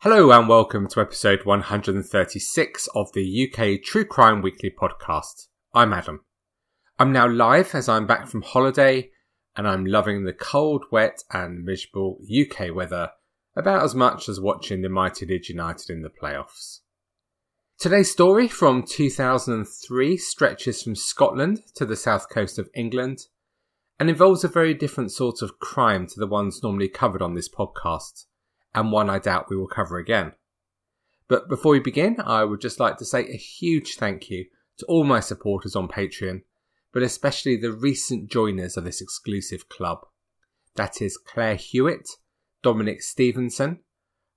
Hello and welcome to episode 136 of the UK True Crime Weekly Podcast. I'm Adam. I'm now live as I'm back from holiday and I'm loving the cold, wet and miserable UK weather about as much as watching the mighty Leeds United in the playoffs. Today's story from 2003 stretches from Scotland to the south coast of England and involves a very different sort of crime to the ones normally covered on this podcast, and one I doubt we will cover again. But before we begin, I would just like to say a huge thank you to all my supporters on Patreon, but especially the recent joiners of this exclusive club. That is Claire Hewitt, Dominic Stevenson,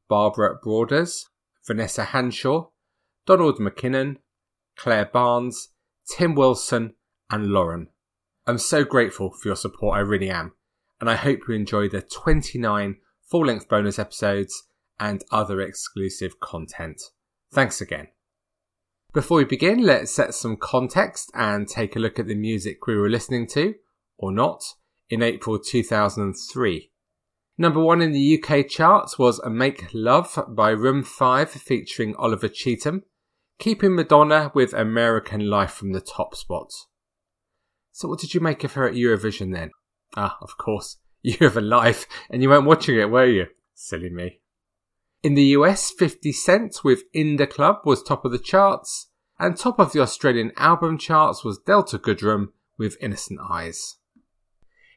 Barbara Broaders, Vanessa Hanshaw, Donald McKinnon, Claire Barnes, Tim Wilson and Lauren. I'm so grateful for your support, I really am, and I hope you enjoy the 29 full-length bonus episodes, and other exclusive content. Thanks again. Before we begin, let's set some context and take a look at the music we were listening to, or not, in April 2003. Number one in the UK charts was Make Love by Room 5 featuring Oliver Cheetham, keeping Madonna with American Life from the top spot. So what did you make of her at Eurovision then? Ah, of course. Year of a Life, and you weren't watching it, were you? Silly me. In the US, 50 Cent with In The Club was top of the charts, and top of the Australian album charts was Delta Goodrem with Innocent Eyes.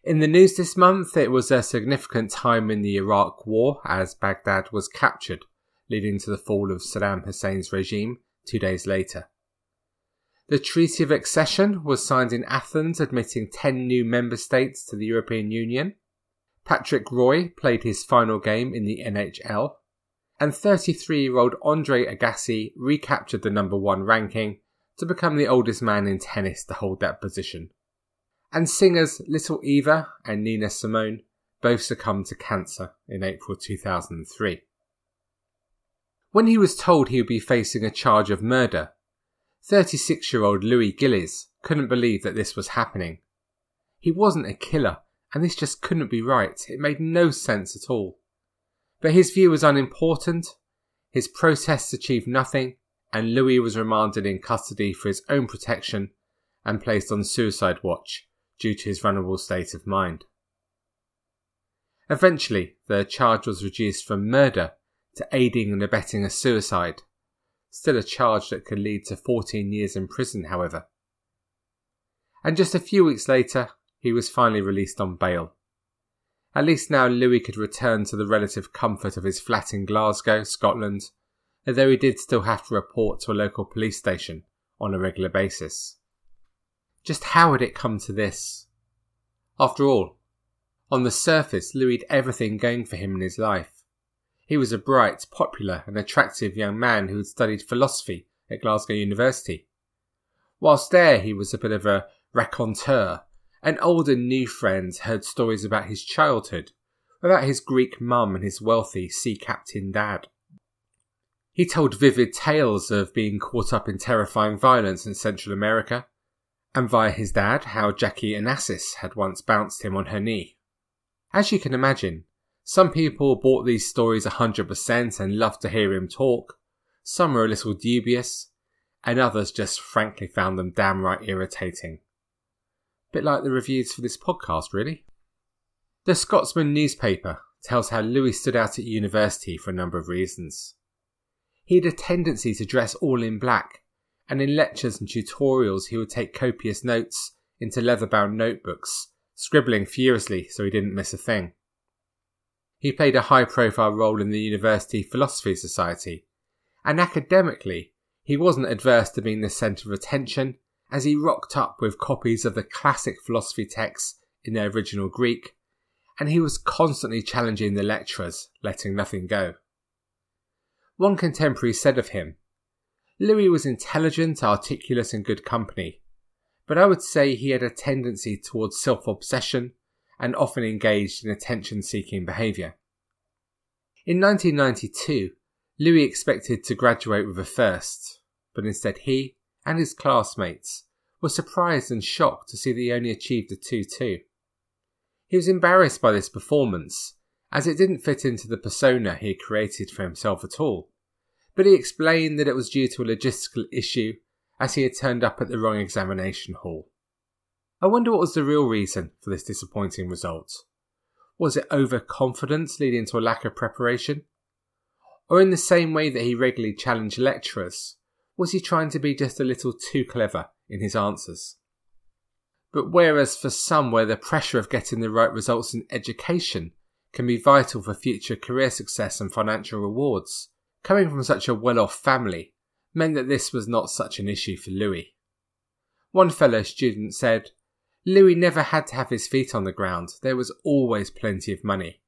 In the news this month, it was a significant time in the Iraq War as Baghdad was captured, leading to the fall of Saddam Hussein's regime 2 days later. The Treaty of Accession was signed in Athens, admitting 10 new member states to the European Union. Patrick Roy played his final game in the NHL, and 33-year-old Andre Agassi recaptured the number one ranking to become the oldest man in tennis to hold that position. And singers Little Eva and Nina Simone both succumbed to cancer in April 2003. When he was told he would be facing a charge of murder, 36-year-old Louis Gillies couldn't believe that this was happening. He wasn't a killer, and this just couldn't be right. It made no sense at all. But his view was unimportant, his protests achieved nothing, and Louis was remanded in custody for his own protection and placed on suicide watch due to his vulnerable state of mind. Eventually, the charge was reduced from murder to aiding and abetting a suicide. Still a charge that could lead to 14 years in prison, however. And just a few weeks later, he was finally released on bail. At least now Louis could return to the relative comfort of his flat in Glasgow, Scotland, although he did still have to report to a local police station on a regular basis. Just how had it come to this? After all, on the surface, Louis had everything going for him in his life. He was a bright, popular and attractive young man who had studied philosophy at Glasgow University. Whilst there, he was a bit of a raconteur. An old and new friend heard stories about his childhood, about his Greek mum and his wealthy sea captain dad. He told vivid tales of being caught up in terrifying violence in Central America, and via his dad how Jackie Anassis had once bounced him on her knee. As you can imagine, some people bought these stories 100% and loved to hear him talk, some were a little dubious, and others just frankly found them downright irritating. Bit like the reviews for this podcast, really. The Scotsman newspaper tells how Louis stood out at university for a number of reasons. He had a tendency to dress all in black, and in lectures and tutorials he would take copious notes into leather-bound notebooks, scribbling furiously so he didn't miss a thing. He played a high-profile role in the University Philosophy Society, and academically he wasn't adverse to being the centre of attention, as he rocked up with copies of the classic philosophy texts in their original Greek, and he was constantly challenging the lecturers, letting nothing go. One contemporary said of him, "Louis was intelligent, articulate and good company, but I would say he had a tendency towards self-obsession and often engaged in attention-seeking behaviour." In 1992, Louis expected to graduate with a first, but instead he and his classmates were surprised and shocked to see that he only achieved a 2.2. He was embarrassed by this performance, as it didn't fit into the persona he had created for himself at all, but he explained that it was due to a logistical issue as he had turned up at the wrong examination hall. I wonder what was the real reason for this disappointing result. Was it overconfidence leading to a lack of preparation? Or in the same way that he regularly challenged lecturers, was he trying to be just a little too clever in his answers? But whereas for some where the pressure of getting the right results in education can be vital for future career success and financial rewards, coming from such a well-off family meant that this was not such an issue for Louis. One fellow student said, "Louis never had to have his feet on the ground, there was always plenty of money.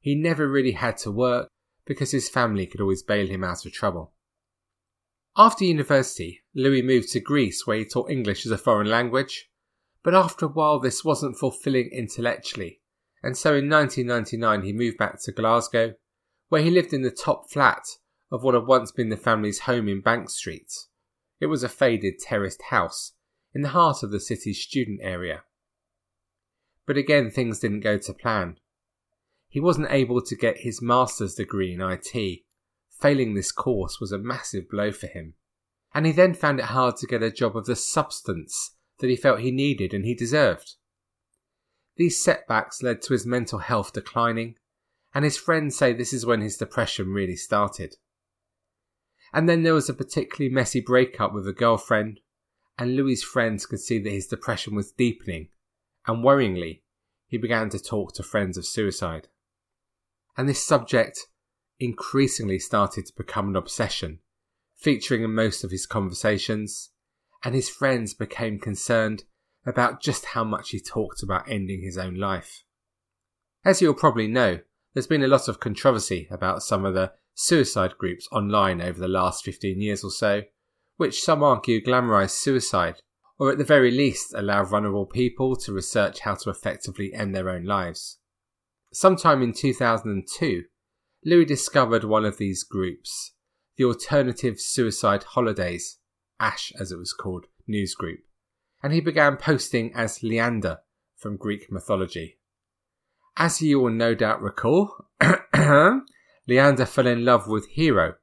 He never really had to work because his family could always bail him out of trouble." After university, Louis moved to Greece where he taught English as a foreign language, but after a while this wasn't fulfilling intellectually, and so in 1999 he moved back to Glasgow, where he lived in the top flat of what had once been the family's home in Bank Street. It was a faded terraced house in the heart of the city's student area. But again, things didn't go to plan. He wasn't able to get his master's degree in IT. Failing this course was a massive blow for him, and he then found it hard to get a job of the substance that he felt he needed and he deserved. These setbacks led to his mental health declining, and his friends say this is when his depression really started. And then there was a particularly messy breakup with a girlfriend, and Louis's friends could see that his depression was deepening, and worryingly, he began to talk to friends of suicide. And this subject increasingly started to become an obsession, featuring in most of his conversations, and his friends became concerned about just how much he talked about ending his own life. As you'll probably know, there's been a lot of controversy about some of the suicide groups online over the last 15 years or so, which some argue glamorise suicide, or at the very least allow vulnerable people to research how to effectively end their own lives. Sometime in 2002, Louis discovered one of these groups, the Alternative Suicide Holidays, ASH as it was called, newsgroup, and he began posting as Leander from Greek mythology. As you will no doubt recall, Leander fell in love with Hero,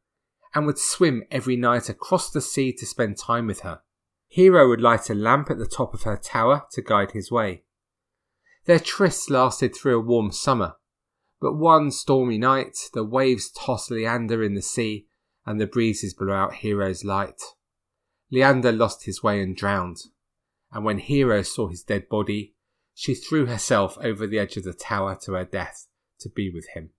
and would swim every night across the sea to spend time with her. Hero would light a lamp at the top of her tower to guide his way. Their trysts lasted through a warm summer, but one stormy night the waves tossed Leander in the sea and the breezes blew out Hero's light. Leander lost his way and drowned, and when Hero saw his dead body, she threw herself over the edge of the tower to her death to be with him.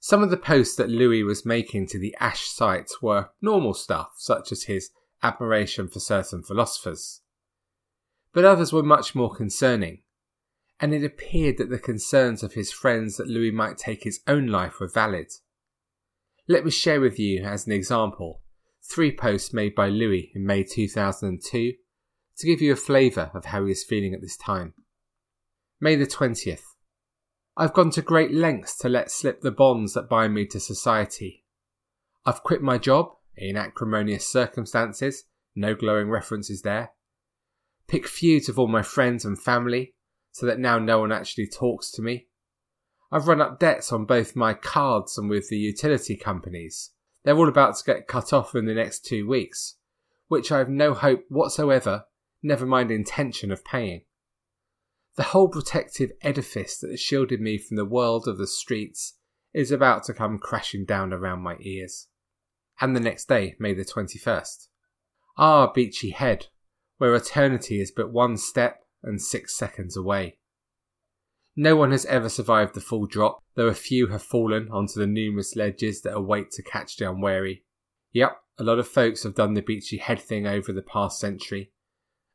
Some of the posts that Louis was making to the ASH site were normal stuff, such as his admiration for certain philosophers. But others were much more concerning, and it appeared that the concerns of his friends that Louis might take his own life were valid. Let me share with you, as an example, 3 posts made by Louis in May 2002 to give you a flavour of how he is feeling at this time. May the 20th. "I've gone to great lengths to let slip the bonds that bind me to society. I've quit my job, in acrimonious circumstances, no glowing references there. Pick feuds with all my friends and family, so that now no one actually talks to me. I've run up debts on both my cards and with the utility companies. They're all about to get cut off in the next 2 weeks, which I have no hope whatsoever, never mind intention of paying. The whole protective edifice that shielded me from the world of the streets is about to come crashing down around my ears." And the next day, May the 21st. "Ah, Beachy Head, where eternity is but 1 step and 6 seconds away. No one has ever survived the full drop, though a few have fallen onto the numerous ledges that await to catch the unwary." Yep, a lot of folks have done the Beachy Head thing over the past century.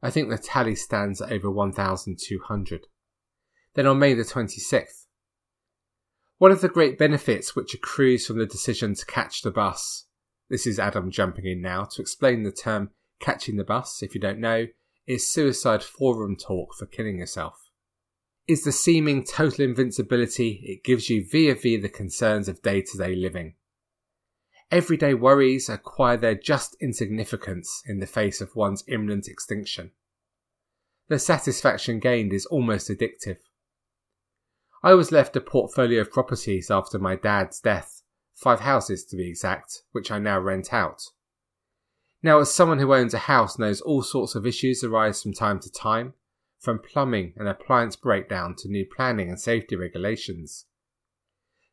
I think the tally stands at over 1,200. Then on May the 26th, One of the great benefits which accrues from the decision to catch the bus, this is Adam jumping in now to explain the term catching the bus, if you don't know, is suicide forum talk for killing yourself, is the seeming total invincibility it gives you via the concerns of day-to-day living. Everyday worries acquire their just insignificance in the face of one's imminent extinction. The satisfaction gained is almost addictive. I was left a portfolio of properties after my dad's death, 5 houses to be exact, which I now rent out. Now, as someone who owns a house knows all sorts of issues arise from time to time, from plumbing and appliance breakdown to new planning and safety regulations.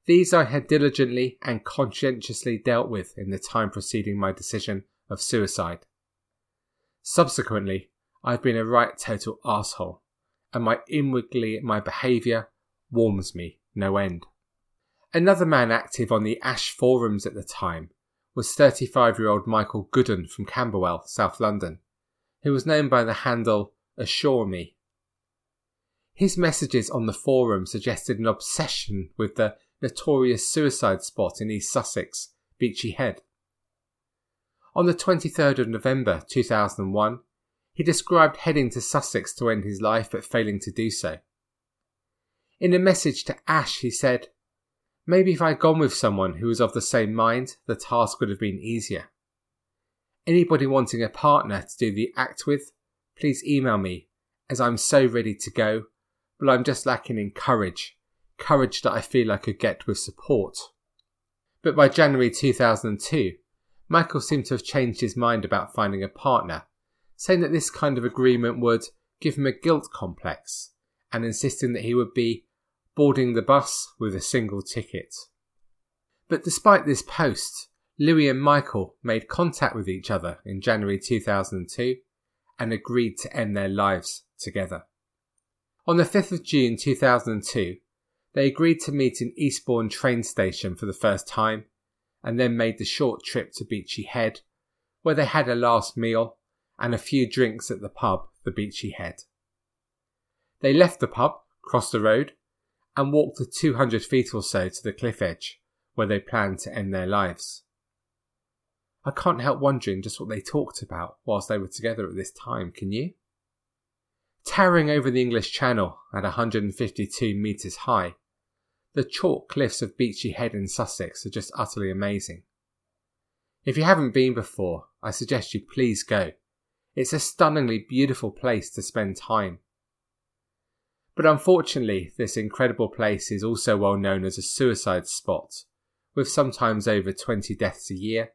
These I had diligently and conscientiously dealt with in the time preceding my decision of suicide. Subsequently, I've been a right total arsehole, and my behaviour warms me no end. Another man active on the Ash forums at the time was 35-year-old Michael Gooden from Camberwell, South London, who was known by the handle Assure Me. His messages on the forum suggested an obsession with the notorious suicide spot in East Sussex, Beachy Head. On the 23rd of November 2001, he described heading to Sussex to end his life but failing to do so. In a message to Ash, he said, "Maybe if I'd gone with someone who was of the same mind, the task would have been easier. Anybody wanting a partner to do the act with, please email me, as I'm so ready to go, but I'm just lacking in courage that I feel I could get with support." But by January 2002, Michael seemed to have changed his mind about finding a partner, saying that this kind of agreement would give him a guilt complex, and insisting that he would be boarding the bus with a single ticket. But despite this post, Louis and Michael made contact with each other in January 2002 and agreed to end their lives together. On the 5th of June 2002, they agreed to meet in Eastbourne train station for the first time and then made the short trip to Beachy Head, where they had a last meal and a few drinks at the pub, the Beachy Head. They left the pub, crossed the road, and walked the 200 feet or so to the cliff edge, where they planned to end their lives. I can't help wondering just what they talked about whilst they were together at this time, can you? Towering over the English Channel at 152 metres high, the chalk cliffs of Beachy Head in Sussex are just utterly amazing. If you haven't been before, I suggest you please go. It's a stunningly beautiful place to spend time. But unfortunately, this incredible place is also well known as a suicide spot, with sometimes over 20 deaths a year,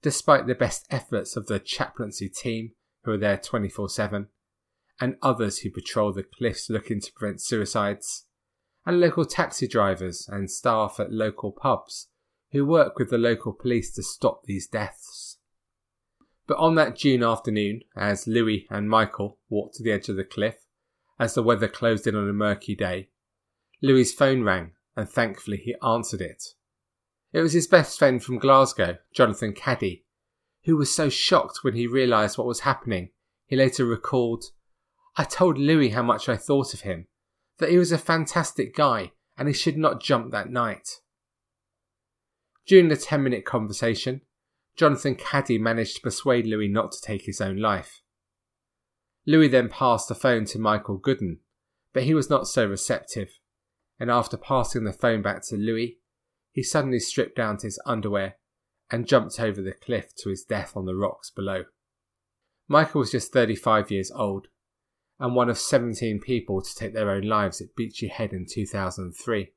despite the best efforts of the chaplaincy team, who are there 24/7, and others who patrol the cliffs looking to prevent suicides, and local taxi drivers and staff at local pubs, who work with the local police to stop these deaths. But on that June afternoon, as Louis and Michael walked to the edge of the cliff, as the weather closed in on a murky day, Louis's phone rang, and thankfully he answered it. It was his best friend from Glasgow, Jonathan Caddy, who was so shocked when he realised what was happening. He later recalled, "I told Louis how much I thought of him, that he was a fantastic guy and he should not jump that night." During the 10-minute conversation, Jonathan Caddy managed to persuade Louis not to take his own life. Louis then passed the phone to Michael Gooden, but he was not so receptive, and after passing the phone back to Louis, he suddenly stripped down to his underwear and jumped over the cliff to his death on the rocks below. Michael was just 35 years old, and one of 17 people to take their own lives at Beachy Head in 2003.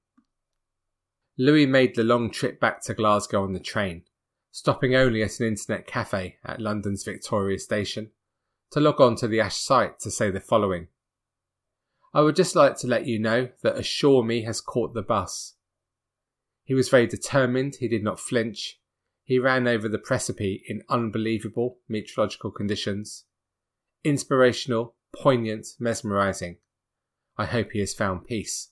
Louis made the long trip back to Glasgow on the train, stopping only at an internet cafe at London's Victoria Station, to log on to the Ash site to say the following. "I would just like to let you know that Assure Me has caught the bus." He was very determined, he did not flinch. He ran over the precipice in unbelievable meteorological conditions. Inspirational, poignant, mesmerising. I hope he has found peace.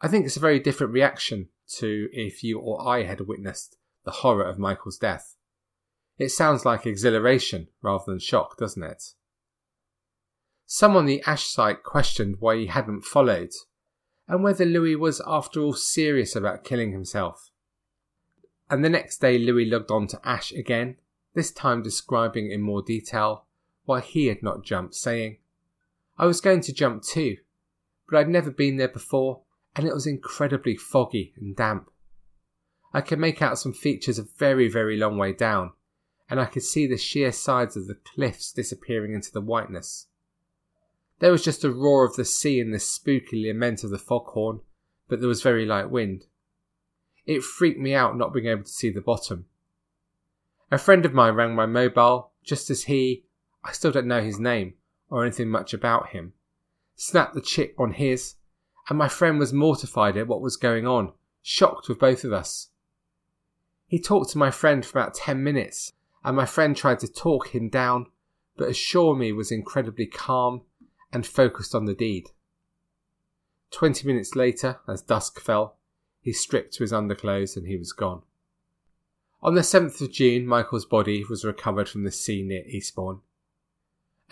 I think it's a very different reaction to if you or I had witnessed the horror of Michael's death. It sounds like exhilaration rather than shock, doesn't it? Some on the Ash site questioned why he hadn't followed, and whether Louis was after all serious about killing himself. And the next day Louis logged on to Ash again, this time describing in more detail why he had not jumped, saying, "I was going to jump too, but I'd never been there before and it was incredibly foggy and damp. I could make out some features a very, very long way down, and I could see the sheer sides of the cliffs disappearing into the whiteness. There was just a roar of the sea and the spooky lament of the foghorn, but there was very light wind. It freaked me out not being able to see the bottom. A friend of mine rang my mobile just as he, I still don't know his name or anything much about him, snapped the chip on his, and my friend was mortified at what was going on, shocked with both of us. He talked to my friend for about 10 minutes, and my friend tried to talk him down, but assure me was incredibly calm and focused on the deed. 20 minutes later, as dusk fell, he stripped to his underclothes and he was gone." On the 7th of June, Michael's body was recovered from the sea near Eastbourne.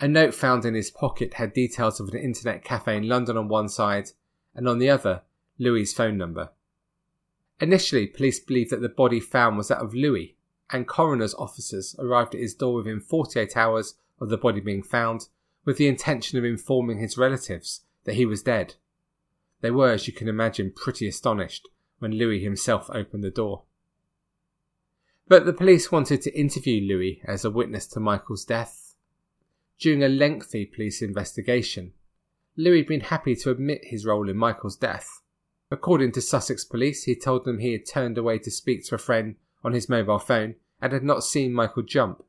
A note found in his pocket had details of an internet cafe in London on one side, and on the other, Louis's phone number. Initially, police believed that the body found was that of Louis, and coroner's officers arrived at his door within 48 hours of the body being found, with the intention of informing his relatives that he was dead. They were, as you can imagine, pretty astonished when Louis himself opened the door. But the police wanted to interview Louis as a witness to Michael's death. During a lengthy police investigation, Louis had been happy to admit his role in Michael's death. According to Sussex Police, he told them he had turned away to speak to a friend on his mobile phone and had not seen Michael jump.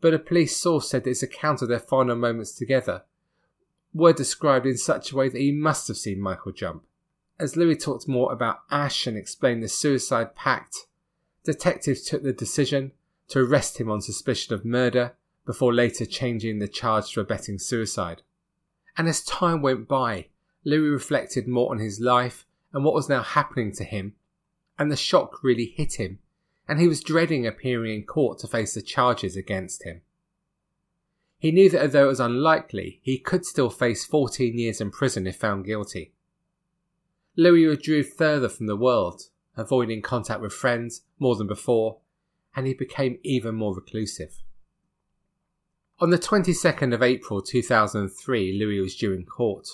But a police source said that his account of their final moments together were described in such a way that he must have seen Michael jump. As Louis talked more about Ash and explained the suicide pact, detectives took the decision to arrest him on suspicion of murder before later changing the charge to abetting suicide. And as time went by, Louis reflected more on his life and what was now happening to him, and the shock really hit him, and he was dreading appearing in court to face the charges against him. He knew that although it was unlikely, he could still face 14 years in prison if found guilty. Louis withdrew further from the world, avoiding contact with friends more than before, and he became even more reclusive. On the 22nd of April 2003, Louis was due in court.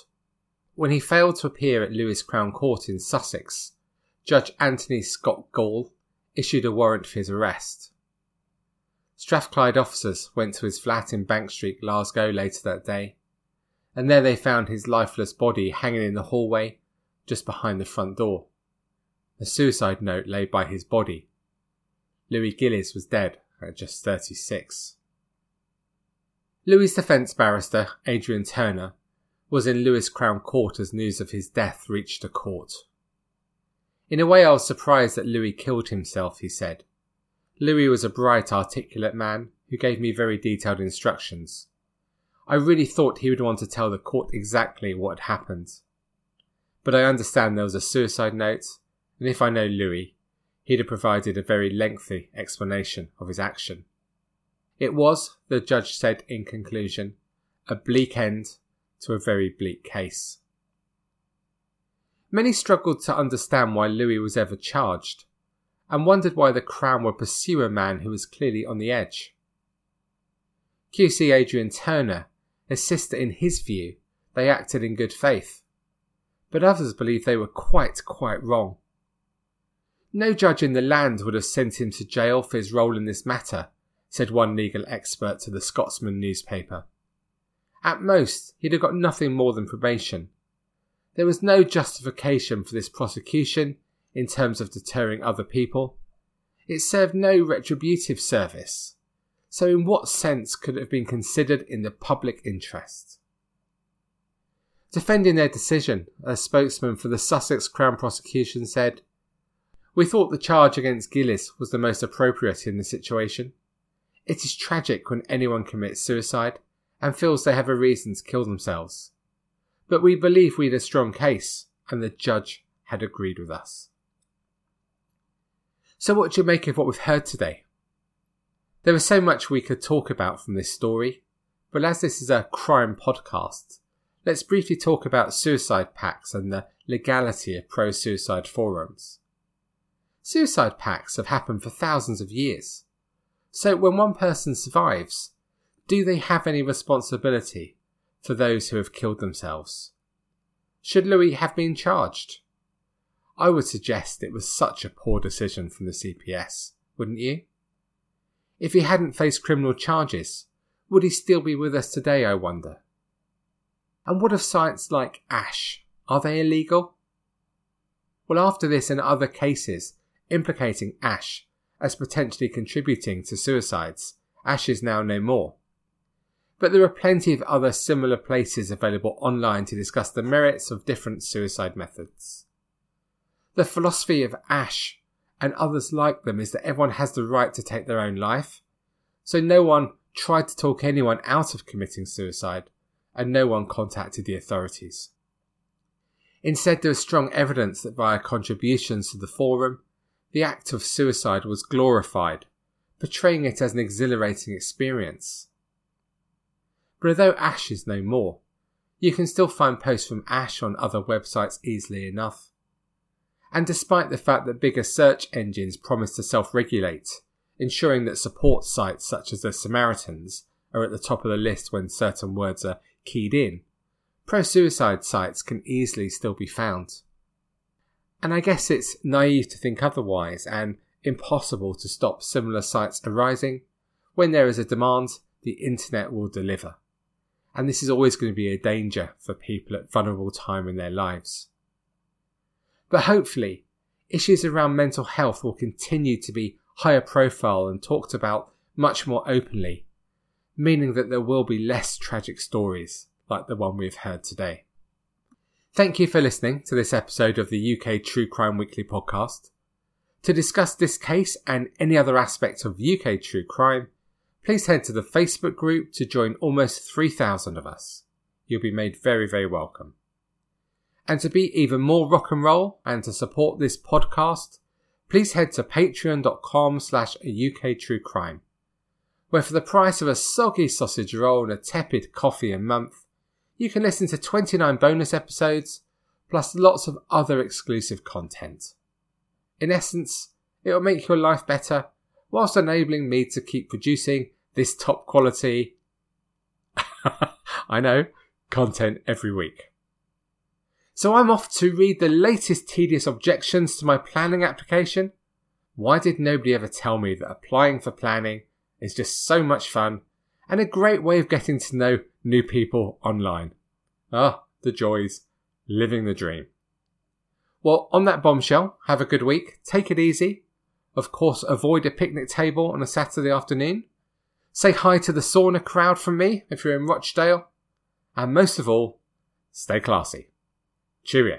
When he failed to appear at Lewes Crown Court in Sussex, Judge Anthony Scott Gall issued a warrant for his arrest. Strathclyde officers went to his flat in Bank Street, Glasgow later that day, and there they found his lifeless body hanging in the hallway just behind the front door. A suicide note lay by his body. Louis Gillies was dead at just 36. Louis' defence barrister, Adrian Turner, was in Lewes Crown Court as news of his death reached the court. "In a way I was surprised that Louis killed himself," he said. "Louis was a bright, articulate man who gave me very detailed instructions. I really thought he would want to tell the court exactly what had happened. But I understand there was a suicide note, and if I know Louis, he'd have provided a very lengthy explanation of his action." It was, the judge said in conclusion, a bleak end to a very bleak case. Many struggled to understand why Louis was ever charged, and wondered why the Crown would pursue a man who was clearly on the edge. QC Adrian Turner insists that in his view they acted in good faith, but others believe they were quite wrong. "No judge in the land would have sent him to jail for his role in this matter," said one legal expert to the Scotsman newspaper. "At most, he'd have got nothing more than probation. There was no justification for this prosecution in terms of deterring other people. It served no retributive service. So in what sense could it have been considered in the public interest?" Defending their decision, a spokesman for the Sussex Crown Prosecution said, "We thought the charge against Gillies was the most appropriate in the situation. It is tragic when anyone commits suicide and feels they have a reason to kill themselves. But we believe we had a strong case, and the judge had agreed with us." So what do you make of what we've heard today? There is so much we could talk about from this story, but as this is a crime podcast, let's briefly talk about suicide pacts and the legality of pro-suicide forums. Suicide pacts have happened for thousands of years. So when one person survives, do they have any responsibility for those who have killed themselves? Should Louis have been charged? I would suggest it was such a poor decision from the CPS, wouldn't you? If he hadn't faced criminal charges, would he still be with us today, I wonder? And what of sites like Ash? Are they illegal? Well, after this and other cases implicating Ash as potentially contributing to suicides, Ash is now no more. But there are plenty of other similar places available online to discuss the merits of different suicide methods. The philosophy of Ash and others like them is that everyone has the right to take their own life, so no one tried to talk anyone out of committing suicide, and no one contacted the authorities. Instead, there is strong evidence that via contributions to the forum, the act of suicide was glorified, portraying it as an exhilarating experience. But although Ash is no more, you can still find posts from Ash on other websites easily enough. And despite the fact that bigger search engines promise to self-regulate, ensuring that support sites such as the Samaritans are at the top of the list when certain words are keyed in, pro-suicide sites can easily still be found. And I guess it's naive to think otherwise and impossible to stop similar sites arising. When there is a demand, the internet will deliver. And this is always going to be a danger for people at vulnerable time in their lives. But hopefully, issues around mental health will continue to be higher profile and talked about much more openly, meaning that there will be less tragic stories like the one we've heard today. Thank you for listening to this episode of the UK True Crime Weekly Podcast. To discuss this case and any other aspect of UK true crime, please head to the Facebook group to join almost 3,000 of us. You'll be made very, very welcome. And to be even more rock and roll and to support this podcast, please head to patreon.com/UKTrueCrime, where for the price of a soggy sausage roll and a tepid coffee a month, you can listen to 29 bonus episodes, plus lots of other exclusive content. In essence, it will make your life better, whilst enabling me to keep producing this top quality, I know, content every week. So I'm off to read the latest tedious objections to my planning application. Why did nobody ever tell me that applying for planning is just so much fun and a great way of getting to know new people online? Ah, the joys, living the dream. Well, on that bombshell, have a good week. Take it easy. Of course, avoid a picnic table on a Saturday afternoon. Say hi to the sauna crowd from me if you're in Rochdale. And most of all, stay classy. Cheerio.